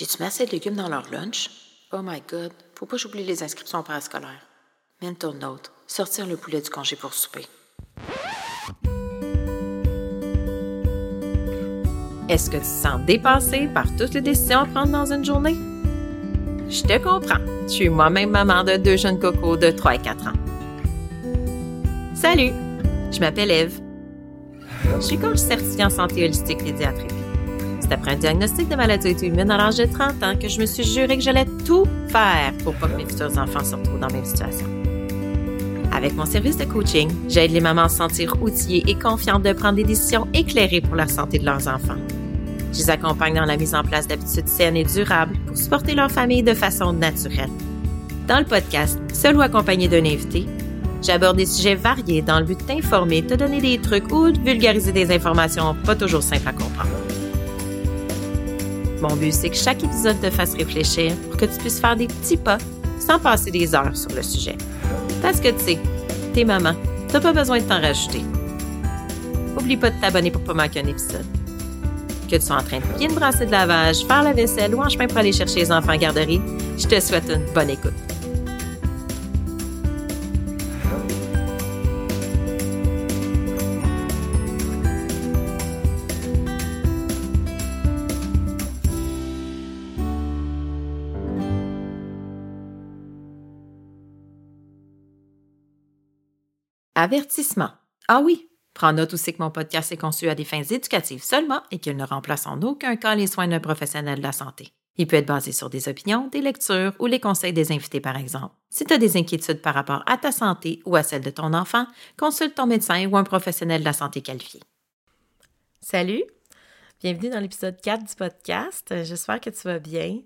J'ai-tu mis assez de légumes dans leur lunch? Oh my God, faut pas que j'oublie les inscriptions parascolaires. Mental note, sortir le poulet du congé pour souper. Est-ce que tu te sens dépassé par toutes les décisions à prendre dans une journée? Je te comprends. Je suis moi-même maman de deux jeunes cocos de 3 et 4 ans. Salut, je m'appelle Eve. Je suis coach certifiée en santé holistique pédiatrique. C'est après un diagnostic de maladie auto-immune à l'âge de 30 ans que je me suis juré que j'allais tout faire pour pas que mes futurs enfants se retrouvent dans la même situation. Avec mon service de coaching, j'aide les mamans à se sentir outillées et confiantes de prendre des décisions éclairées pour la santé de leurs enfants. Je les accompagne dans la mise en place d'habitudes saines et durables pour supporter leur famille de façon naturelle. Dans le podcast, seul ou accompagné d'un invité, j'aborde des sujets variés dans le but de t'informer, de te donner des trucs ou de vulgariser des informations pas toujours simples à comprendre. Mon but, c'est que chaque épisode te fasse réfléchir pour que tu puisses faire des petits pas sans passer des heures sur le sujet. Parce que tu sais, t'es maman, t'as pas besoin de t'en rajouter. Oublie pas de t'abonner pour pas manquer un épisode. Que tu sois en train de bien te brasser de lavage, faire la vaisselle ou en chemin pour aller chercher les enfants en garderie, je te souhaite une bonne écoute. Avertissement. Ah oui, prends note aussi que mon podcast est conçu à des fins éducatives seulement et qu'il ne remplace en aucun cas les soins d'un professionnel de la santé. Il peut être basé sur des opinions, des lectures ou les conseils des invités par exemple. Si tu as des inquiétudes par rapport à ta santé ou à celle de ton enfant, consulte ton médecin ou un professionnel de la santé qualifié. Salut, bienvenue dans l'épisode 4 du podcast. J'espère que tu vas bien.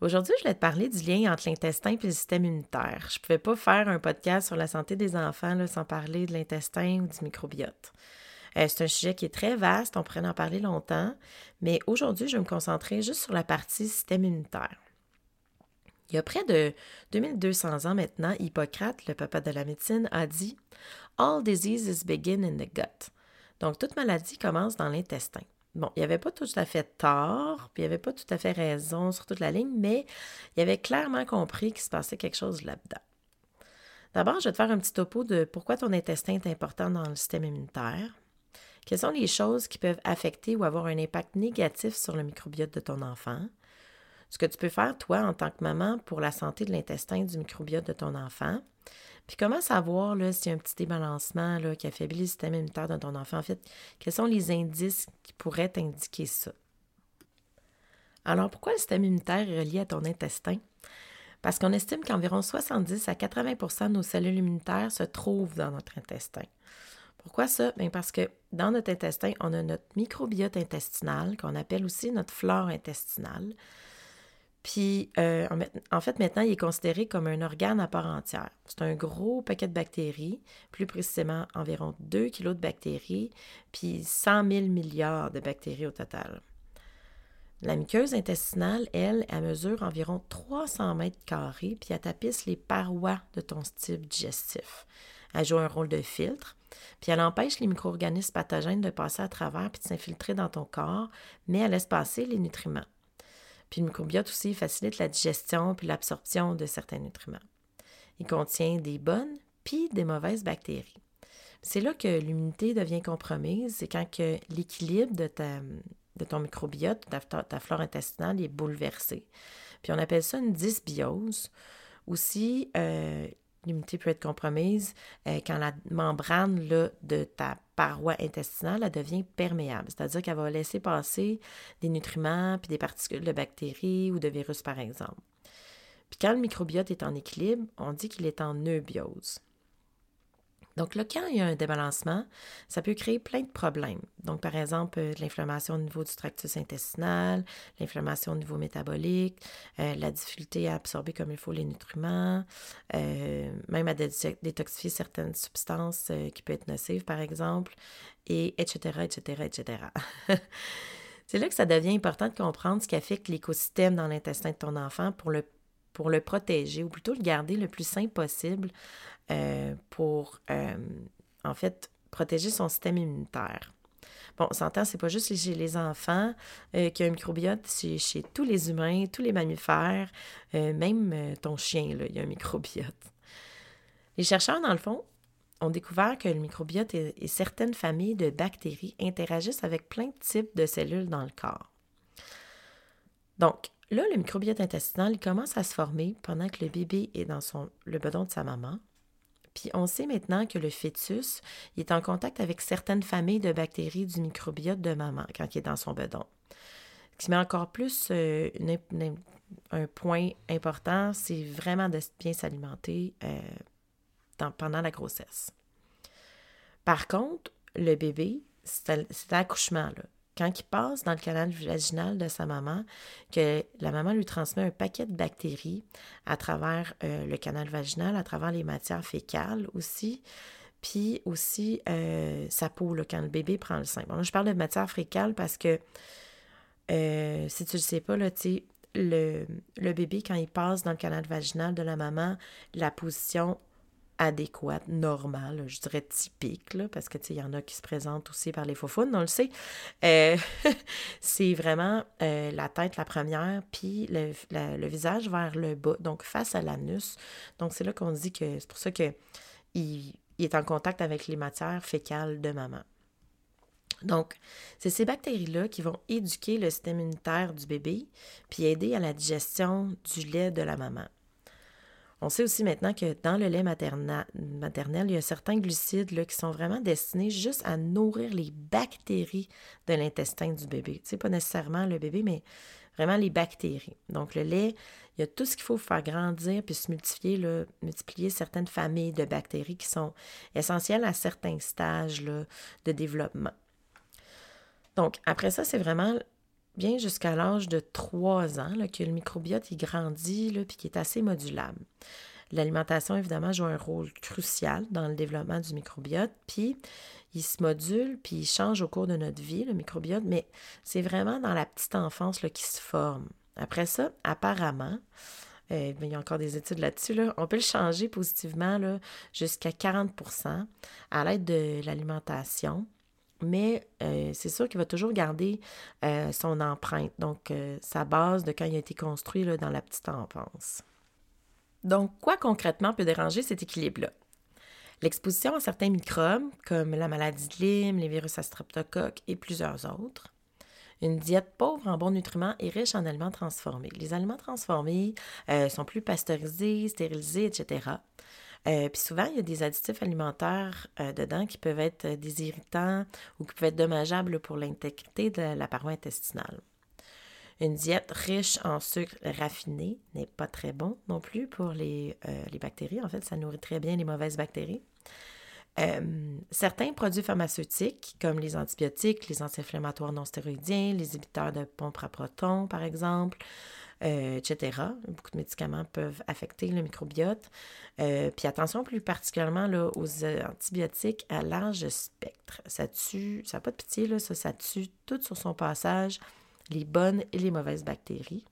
Aujourd'hui, je voulais te parler du lien entre l'intestin et le système immunitaire. Je ne pouvais pas faire un podcast sur la santé des enfants là, sans parler de l'intestin ou du microbiote. C'est un sujet qui est très vaste, on pourrait en parler longtemps, mais aujourd'hui, je vais me concentrer juste sur la partie système immunitaire. Il y a près de 2200 ans maintenant, Hippocrate, le papa de la médecine, a dit « All diseases begin in the gut ». Donc, toute maladie commence dans l'intestin. Bon, il n'y avait pas tout à fait tort, puis il n'y avait pas tout à fait raison sur toute la ligne, mais il avait clairement compris qu'il se passait quelque chose là-dedans. D'abord, je vais te faire un petit topo de pourquoi ton intestin est important dans le système immunitaire. Quelles sont les choses qui peuvent affecter ou avoir un impact négatif sur le microbiote de ton enfant? Ce que tu peux faire, toi, en tant que maman, pour la santé de l'intestin et du microbiote de ton enfant. Puis comment savoir là, s'il y a un petit débalancement là, qui affaiblit le système immunitaire de ton enfant? En fait, quels sont les indices qui pourraient t'indiquer ça? Alors, pourquoi le système immunitaire est relié à ton intestin? Parce qu'on estime qu'environ 70 à 80 % de nos cellules immunitaires se trouvent dans notre intestin. Pourquoi ça? Bien parce que dans notre intestin, on a notre microbiote intestinal, qu'on appelle aussi notre flore intestinale. Puis, en fait, maintenant, il est considéré comme un organe à part entière. C'est un gros paquet de bactéries, plus précisément environ 2 kilos de bactéries, puis 100 000 milliards de bactéries au total. La muqueuse intestinale, elle mesure environ 300 mètres carrés, puis elle tapisse les parois de ton style digestif. Elle joue un rôle de filtre, puis elle empêche les micro-organismes pathogènes de passer à travers puis de s'infiltrer dans ton corps, mais elle laisse passer les nutriments. Puis le microbiote aussi facilite la digestion puis l'absorption de certains nutriments. Il contient des bonnes puis des mauvaises bactéries. C'est là que l'immunité devient compromise, c'est quand que l'équilibre de ton microbiote, ta flore intestinale est bouleversée. Puis on appelle ça une dysbiose. Aussi, l'immunité peut être compromise quand la membrane là, de ta paroi intestinale elle devient perméable, c'est-à-dire qu'elle va laisser passer des nutriments puis des particules de bactéries ou de virus, par exemple. Puis quand le microbiote est en équilibre, on dit qu'il est en eubiose. Donc là, quand il y a un débalancement, ça peut créer plein de problèmes. Donc, par exemple, de l'inflammation au niveau du tractus intestinal, l'inflammation au niveau métabolique, la difficulté à absorber comme il faut les nutriments, même à détoxifier certaines substances qui peuvent être nocives, par exemple, et etc., etc., etc. C'est là que ça devient important de comprendre ce qui affecte l'écosystème dans l'intestin de ton enfant pour le protéger, ou plutôt le garder le plus sain possible pour, en fait, protéger son système immunitaire. Bon, on s'entend, c'est pas juste chez les enfants qu'il y a un microbiote, chez tous les humains, tous les mammifères, même ton chien, là, il y a un microbiote. Les chercheurs, dans le fond, ont découvert que le microbiote et certaines familles de bactéries interagissent avec plein de types de cellules dans le corps. Donc, là, le microbiote intestinal, il commence à se former pendant que le bébé est dans le bedon de sa maman. Puis on sait maintenant que le fœtus il est en contact avec certaines familles de bactéries du microbiote de maman quand il est dans son bedon. Ce qui met encore plus un point important, c'est vraiment de bien s'alimenter pendant la grossesse. Par contre, le bébé, c'est à l'accouchement, là. Quand il passe dans le canal vaginal de sa maman, que la maman lui transmet un paquet de bactéries à travers le canal vaginal, à travers les matières fécales aussi, puis aussi sa peau, là, quand le bébé prend le sein. Bon, là, je parle de matières fécales parce que, si tu ne le sais pas, là, le bébé, quand il passe dans le canal vaginal de la maman, la position adéquate, normale, je dirais typique, là, parce que tu sais, il y en a qui se présentent aussi par les faufounes, on le sait. C'est vraiment la tête, la première, puis le visage vers le bas, donc face à l'anus. Donc, c'est là qu'on dit que c'est pour ça qu'il est en contact avec les matières fécales de maman. Donc, c'est ces bactéries-là qui vont éduquer le système immunitaire du bébé, puis aider à la digestion du lait de la maman. On sait aussi maintenant que dans le lait maternel, il y a certains glucides là, qui sont vraiment destinés juste à nourrir les bactéries de l'intestin du bébé. Tu sais, pas nécessairement le bébé, mais vraiment les bactéries. Donc, le lait, il y a tout ce qu'il faut pour faire grandir puis se multiplier certaines familles de bactéries qui sont essentielles à certains stages là, de développement. Donc, après ça, c'est vraiment bien jusqu'à l'âge de 3 ans, là, que le microbiote il grandit et qu'il est assez modulable. L'alimentation, évidemment, joue un rôle crucial dans le développement du microbiote, puis il se module, puis il change au cours de notre vie, le microbiote, mais c'est vraiment dans la petite enfance là, qu'il se forme. Après ça, apparemment, il y a encore des études là-dessus, là, on peut le changer positivement là, jusqu'à 40% à l'aide de l'alimentation. Mais c'est sûr qu'il va toujours garder son empreinte, donc sa base de quand il a été construit là, dans la petite enfance. Donc, quoi concrètement peut déranger cet équilibre-là? L'exposition à certains microbes, comme la maladie de Lyme, les virus à streptocoque et plusieurs autres. Une diète pauvre en bons nutriments et riche en aliments transformés. Les aliments transformés sont plus pasteurisés, stérilisés, etc., puis souvent, il y a des additifs alimentaires dedans qui peuvent être des irritants ou qui peuvent être dommageables pour l'intégrité de la paroi intestinale. Une diète riche en sucre raffiné n'est pas très bon non plus pour les bactéries. En fait, ça nourrit très bien les mauvaises bactéries. Certains produits pharmaceutiques, comme les antibiotiques, les anti-inflammatoires non stéroïdiens, les inhibiteurs de pompe à protons, par exemple, etc. Beaucoup de médicaments peuvent affecter le microbiote. Puis attention plus particulièrement là, aux antibiotiques à large spectre. Ça tue, ça n'a pas de pitié, là, ça tue tout sur son passage, les bonnes et les mauvaises bactéries.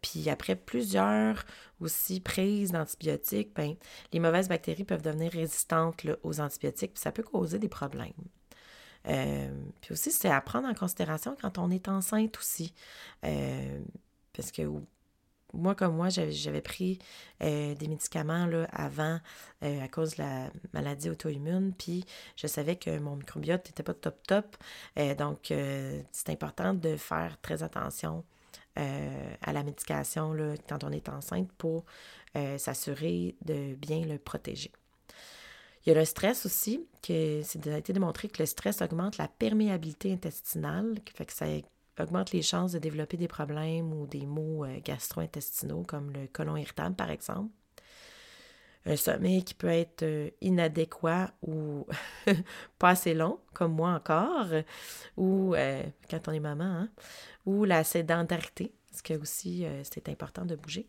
Puis après plusieurs aussi prises d'antibiotiques, ben, les mauvaises bactéries peuvent devenir résistantes là, aux antibiotiques, puis ça peut causer des problèmes. Puis aussi, c'est à prendre en considération quand on est enceinte aussi. Parce que moi, comme moi, j'avais pris des médicaments là, avant à cause de la maladie auto-immune, puis je savais que mon microbiote n'était pas top. Donc, c'est important de faire très attention à la médication là, quand on est enceinte pour s'assurer de bien le protéger. Il y a le stress aussi, que c'est a été démontré que le stress augmente la perméabilité intestinale, fait que ça augmente les chances de développer des problèmes ou des maux gastro-intestinaux, comme le côlon irritable, par exemple. Un sommeil qui peut être inadéquat ou pas assez long, comme moi encore, ou quand on est maman, hein, ou la sédentarité, parce que aussi c'est important de bouger.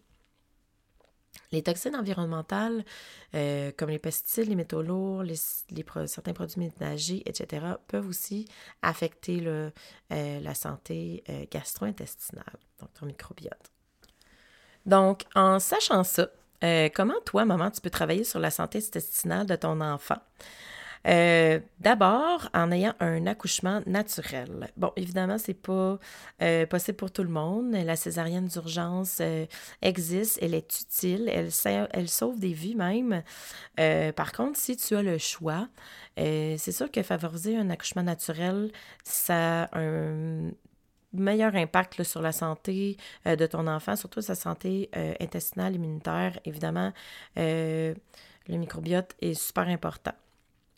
Les toxines environnementales, comme les pesticides, les métaux lourds, certains produits ménagers, etc., peuvent aussi affecter la santé gastro-intestinale, donc ton microbiote. Donc, en sachant ça, comment toi, maman, tu peux travailler sur la santé intestinale de ton enfant? D'abord, en ayant un accouchement naturel. Bon, évidemment, c'est pas possible pour tout le monde. La césarienne d'urgence existe, elle est utile, elle sauve des vies même. Par contre, si tu as le choix, c'est sûr que favoriser un accouchement naturel, ça a un meilleur impact là, sur la santé de ton enfant, surtout sa santé intestinale, immunitaire. Évidemment, le microbiote est super important.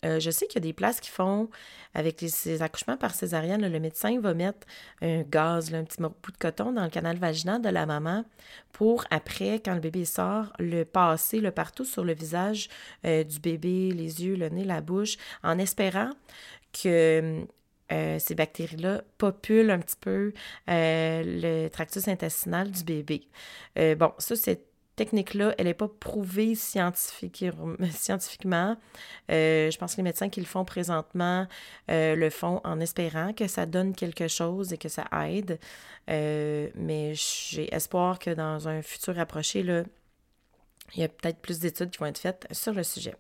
Je sais qu'il y a des places qui font, avec ces accouchements par césarienne, là, le médecin va mettre un gaz, là, un petit bout de coton dans le canal vaginal de la maman pour après, quand le bébé sort, le passer là, partout sur le visage du bébé, les yeux, le nez, la bouche, en espérant que ces bactéries-là populent un petit peu le tractus intestinal du bébé. Bon, ça, c'est technique-là, elle n'est pas prouvée scientifiquement. Je pense que les médecins qui le font présentement le font en espérant que ça donne quelque chose et que ça aide. Mais j'ai espoir que dans un futur approché, là, il y a peut-être plus d'études qui vont être faites sur le sujet.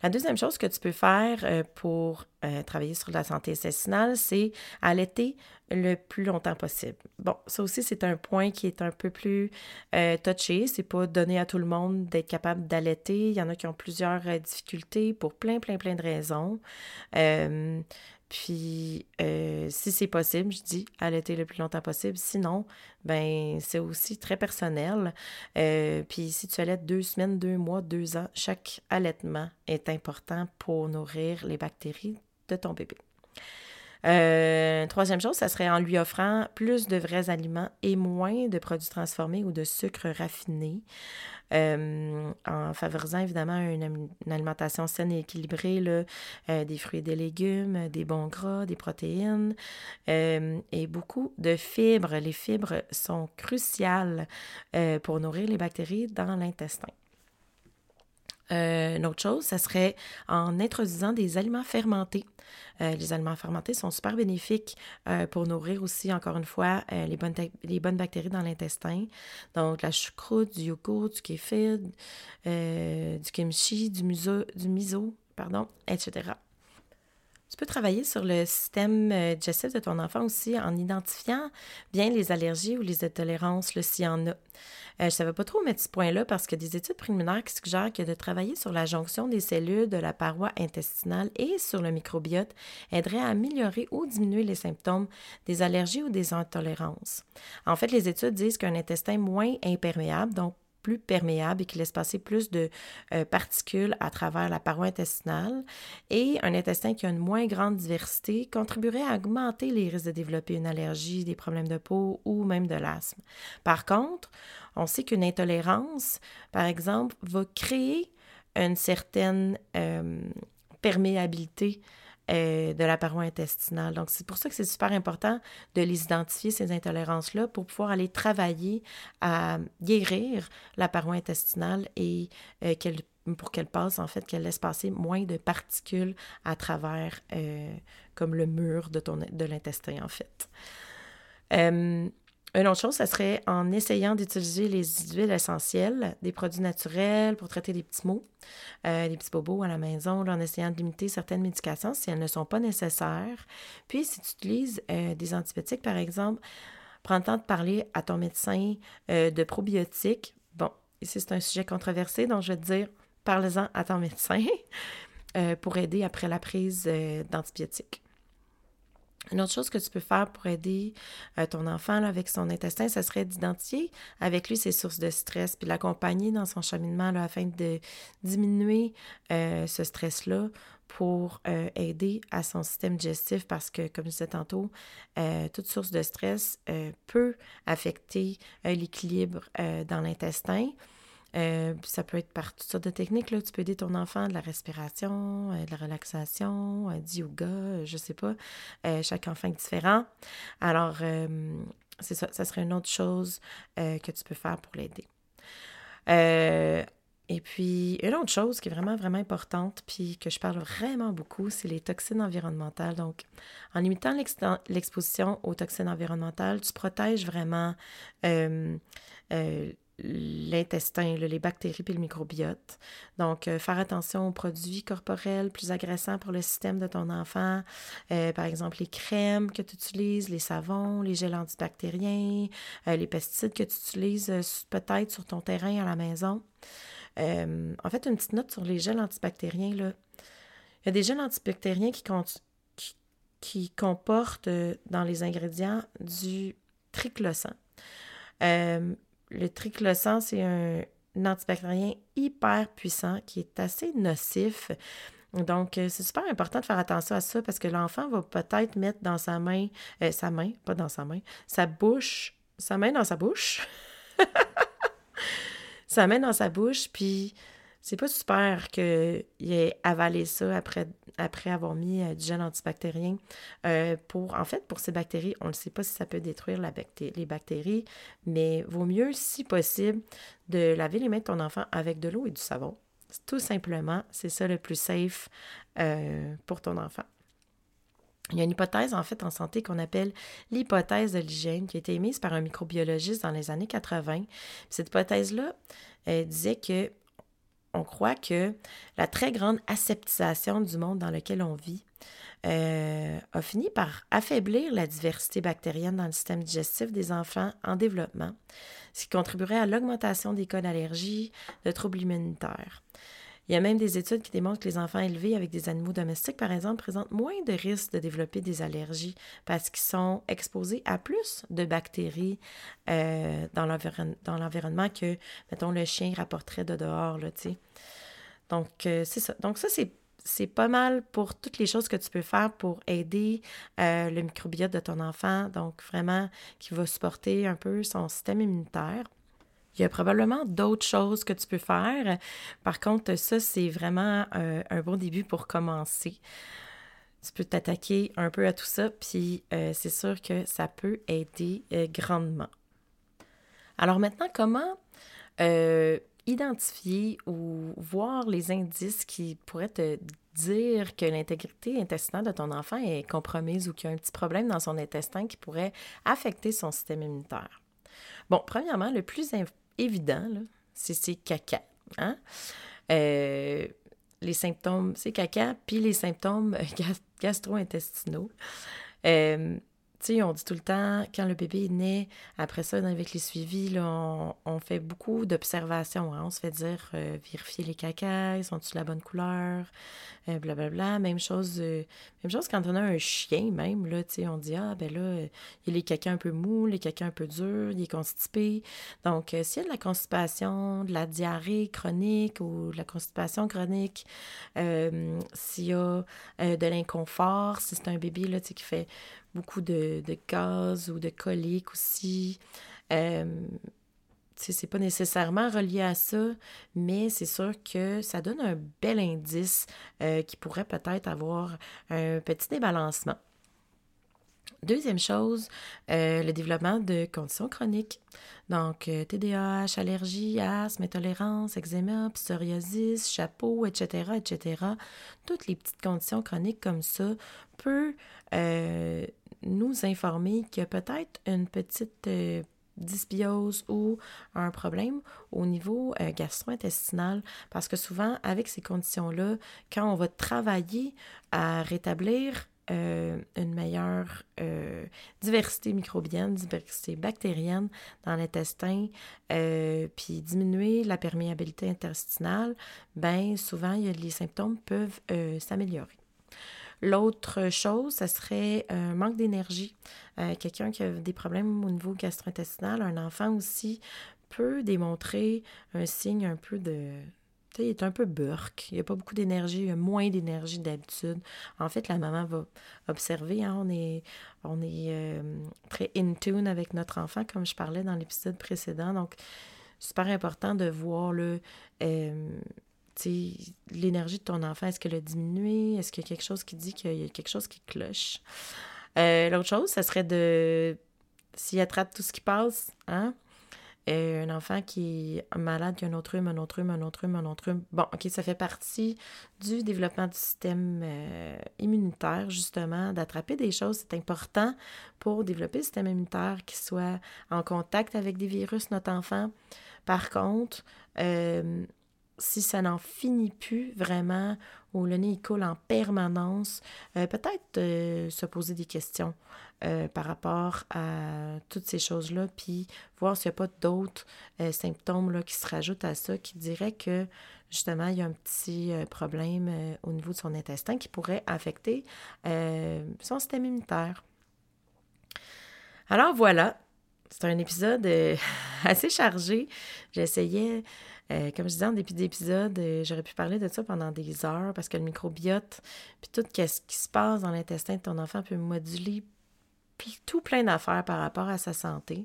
La deuxième chose que tu peux faire pour travailler sur la santé intestinale, c'est allaiter le plus longtemps possible. Bon, ça aussi, c'est un point qui est un peu plus touché. C'est pas donné à tout le monde d'être capable d'allaiter. Il y en a qui ont plusieurs difficultés pour plein de raisons. Puis, si c'est possible, je dis allaiter le plus longtemps possible. Sinon, ben c'est aussi très personnel. Puis, si tu allaites 2 semaines, 2 mois, 2 ans, chaque allaitement est important pour nourrir les bactéries de ton bébé. Troisième chose, ça serait en lui offrant plus de vrais aliments et moins de produits transformés ou de sucre raffiné, en favorisant évidemment une alimentation saine et équilibrée, là, des fruits et des légumes, des bons gras, des protéines et beaucoup de fibres. Les fibres sont cruciales pour nourrir les bactéries dans l'intestin. Une autre chose, ça serait en introduisant des aliments fermentés. Les aliments fermentés sont super bénéfiques pour nourrir aussi, encore une fois, les bonnes bactéries dans l'intestin. Donc, la choucroute, du yogourt, du kéfir, du kimchi, du miso, etc. Tu peux travailler sur le système digestif de ton enfant aussi en identifiant bien les allergies ou les intolérances, là, s'il y en a. Je ne savais pas trop mettre ce point-là parce qu'il y a des études préliminaires qui suggèrent que de travailler sur la jonction des cellules de la paroi intestinale et sur le microbiote aiderait à améliorer ou diminuer les symptômes des allergies ou des intolérances. En fait, les études disent qu'un intestin moins imperméable, donc plus perméable et qui laisse passer plus de particules à travers la paroi intestinale et un intestin qui a une moins grande diversité contribuerait à augmenter les risques de développer une allergie, des problèmes de peau ou même de l'asthme. Par contre, on sait qu'une intolérance, par exemple, va créer une certaine perméabilité de la paroi intestinale. Donc, c'est pour ça que c'est super important de les identifier, ces intolérances-là, pour pouvoir aller travailler à guérir la paroi intestinale et pour qu'elle passe, en fait, qu'elle laisse passer moins de particules à travers, comme le mur de l'intestin, en fait. Une autre chose, ça serait en essayant d'utiliser les huiles essentielles, des produits naturels pour traiter des petits maux, des petits bobos à la maison, là, en essayant de limiter certaines médications si elles ne sont pas nécessaires. Puis, si tu utilises des antibiotiques, par exemple, prends le temps de parler à ton médecin de probiotiques. Bon, ici, c'est un sujet controversé, donc je vais te dire, parle-en à ton médecin pour aider après la prise d'antibiotiques. Une autre chose que tu peux faire pour aider ton enfant là, avec son intestin, ça serait d'identifier avec lui ses sources de stress puis l'accompagner dans son cheminement là, afin de diminuer ce stress-là pour aider à son système digestif parce que, comme je disais tantôt, toute source de stress peut affecter l'équilibre dans l'intestin. Ça peut être par toutes sortes de techniques, là. Tu peux aider ton enfant de la respiration, de la relaxation, du yoga, je sais pas. Chaque enfant est différent. Alors, c'est ça, ça serait une autre chose que tu peux faire pour l'aider. Et puis, une autre chose qui est vraiment importante, puis que je parle vraiment beaucoup, c'est les toxines environnementales. Donc, en limitant l'exposition aux toxines environnementales, tu protèges vraiment l'intestin, là, les bactéries et le microbiote. Donc, faire attention aux produits corporels plus agressants pour le système de ton enfant. Par exemple, les crèmes que tu utilises, les savons, les gels antibactériens, les pesticides que tu utilises peut-être sur ton terrain à la maison. En fait, une petite note sur les gels antibactériens, là. Il y a des gels antibactériens qui comportent dans les ingrédients du triclosan. Le triclosan, c'est un antibactérien hyper puissant qui est assez nocif. Donc, c'est super important de faire attention à ça parce que l'enfant va peut-être mettre dans sa main dans sa bouche. Sa main dans sa bouche, puis c'est pas super qu'il ait avalé ça après avoir mis du gel antibactérien. Pour ces bactéries, on ne sait pas si ça peut détruire les bactéries, mais vaut mieux, si possible, de laver les mains de ton enfant avec de l'eau et du savon. Tout simplement, c'est ça le plus safe pour ton enfant. Il y a une hypothèse, en fait, en santé qu'on appelle l'hypothèse de l'hygiène qui a été émise par un microbiologiste dans les années 80. Cette hypothèse-là disait que on croit que la très grande aseptisation du monde dans lequel on vit a fini par affaiblir la diversité bactérienne dans le système digestif des enfants en développement, ce qui contribuerait à l'augmentation des cas d'allergies, de troubles immunitaires. Il y a même des études qui démontrent que les enfants élevés avec des animaux domestiques, par exemple, présentent moins de risques de développer des allergies parce qu'ils sont exposés à plus de bactéries dans l'environnement que, mettons, le chien rapporterait de dehors, là, tu sais. Donc, c'est ça. Donc, ça, c'est pas mal pour toutes les choses que tu peux faire pour aider le microbiote de ton enfant, donc vraiment qui va supporter un peu son système immunitaire. Il y a probablement d'autres choses que tu peux faire. Par contre, ça, c'est vraiment un bon début pour commencer. Tu peux t'attaquer un peu à tout ça, puis c'est sûr que ça peut aider grandement. Alors maintenant, comment identifier ou voir les indices qui pourraient te dire que l'intégrité intestinale de ton enfant est compromise ou qu'il y a un petit problème dans son intestin qui pourrait affecter son système immunitaire? Bon, premièrement, le plus évident, là, c'est ses caca. Hein? Les symptômes, c'est caca, puis les symptômes gastro-intestinaux. Tu sais, on dit tout le temps, quand le bébé est né, après ça, avec les suivis, là, on fait beaucoup d'observations. Hein? On se fait dire, vérifier les cacas, ils sont-ils de la bonne couleur, blablabla. Même chose quand on a un chien, même, là, tu sais, on dit, ah, ben là, il y a les cacas un peu mous, les cacas un peu durs, il est constipé. Donc, s'il y a de la constipation, de la diarrhée chronique ou de la constipation chronique, s'il y a de l'inconfort, si c'est un bébé, là, tu sais, qui fait beaucoup de gaz ou de colique aussi. C'est pas nécessairement relié à ça, mais c'est sûr que ça donne un bel indice qui pourrait peut-être avoir un petit débalancement. Deuxième chose, le développement de conditions chroniques. Donc, TDAH, allergie, asthme, intolérance, eczéma, psoriasis, chapeau, etc., etc. Toutes les petites conditions chroniques comme ça peuvent nous informer qu'il y a peut-être une petite dysbiose ou un problème au niveau gastro-intestinal parce que souvent, avec ces conditions-là, quand on va travailler à rétablir une meilleure diversité microbienne, diversité bactérienne dans l'intestin, puis diminuer la perméabilité intestinale, bien souvent, les symptômes peuvent s'améliorer. L'autre chose, ça serait un manque d'énergie. Quelqu'un qui a des problèmes au niveau gastro-intestinal, un enfant aussi, peut démontrer un signe un peu de... il est un peu burk, il n'y a pas beaucoup d'énergie, il y a moins d'énergie d'habitude. En fait, la maman va observer, hein, on est très in tune avec notre enfant, comme je parlais dans l'épisode précédent. Donc, super important de voir l'énergie de ton enfant. Est-ce qu'elle a diminué? Est-ce qu'il y a quelque chose qui dit qu'il y a quelque chose qui cloche? L'autre chose, ça serait de... s'il attrape tout ce qui passe, hein? Un enfant qui est malade, qui a un autre rhume. Bon, OK, ça fait partie du développement du système immunitaire, justement, d'attraper des choses. C'est important pour développer le système immunitaire qui soit en contact avec des virus, notre enfant. Par contre, si ça n'en finit plus vraiment, ou le nez il coule en permanence, peut-être se poser des questions par rapport à toutes ces choses-là, puis voir s'il n'y a pas d'autres symptômes là, qui se rajoutent à ça, qui diraient que justement il y a un petit problème au niveau de son intestin qui pourrait affecter son système immunitaire. Alors voilà, c'est un épisode assez chargé. J'essayais... comme je disais en début d'épisode, j'aurais pu parler de ça pendant des heures parce que le microbiote, puis tout ce qui se passe dans l'intestin de ton enfant peut moduler tout plein d'affaires par rapport à sa santé.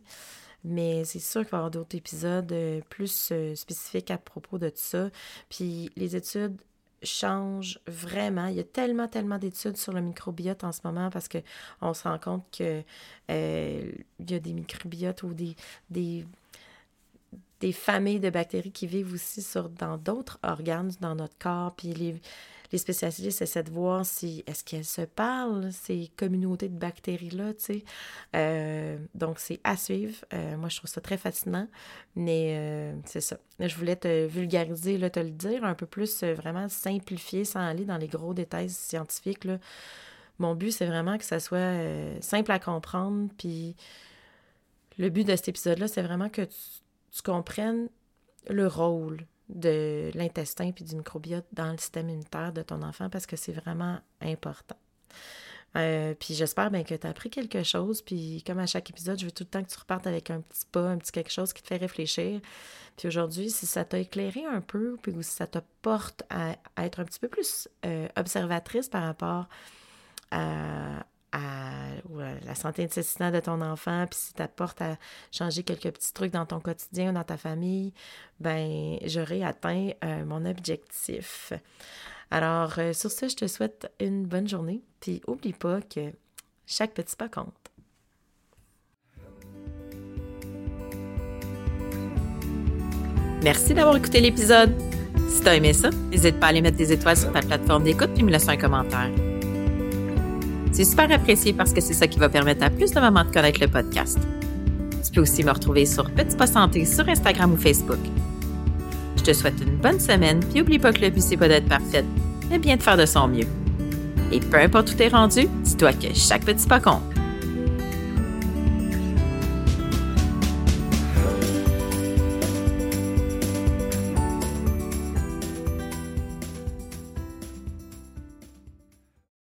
Mais c'est sûr qu'il va y avoir d'autres épisodes plus spécifiques à propos de tout ça. Puis les études changent vraiment. Il y a tellement d'études sur le microbiote en ce moment parce qu'on se rend compte qu'il y a des microbiotes ou des familles de bactéries qui vivent aussi dans d'autres organes, dans notre corps, puis les spécialistes essaient de voir si, est-ce qu'elles se parlent, ces communautés de bactéries-là, tu sais. Donc, c'est à suivre. Moi, je trouve ça très fascinant, mais c'est ça. Je voulais te vulgariser, là, te le dire, un peu plus vraiment simplifier, sans aller dans les gros détails scientifiques, là. Mon but, c'est vraiment que ça soit simple à comprendre, puis le but de cet épisode-là, c'est vraiment que tu comprennes le rôle de l'intestin puis du microbiote dans le système immunitaire de ton enfant parce que c'est vraiment important. Puis j'espère bien que tu as appris quelque chose. Puis comme à chaque épisode, je veux tout le temps que tu repartes avec un petit pas, un petit quelque chose qui te fait réfléchir. Puis aujourd'hui, si ça t'a éclairé un peu puis si ça te porte à être un petit peu plus observatrice par rapport à la santé intestinale de ton enfant, puis si t'apportes à changer quelques petits trucs dans ton quotidien ou dans ta famille, ben j'aurai atteint mon objectif. Alors, sur ce, je te souhaite une bonne journée, puis oublie pas que chaque petit pas compte. Merci d'avoir écouté l'épisode. Si t'as aimé ça, n'hésite pas à aller mettre des étoiles sur ta plateforme d'écoute puis me laisser un commentaire. C'est super apprécié parce que c'est ça qui va permettre à plus de mamans de connaître le podcast. Tu peux aussi me retrouver sur petitspassante sur Instagram ou Facebook. Je te souhaite une bonne semaine, puis n'oublie pas que le but, c'est pas d'être parfaite, mais bien de faire de son mieux. Et peu importe où t'es rendu, dis-toi que chaque petit pas compte.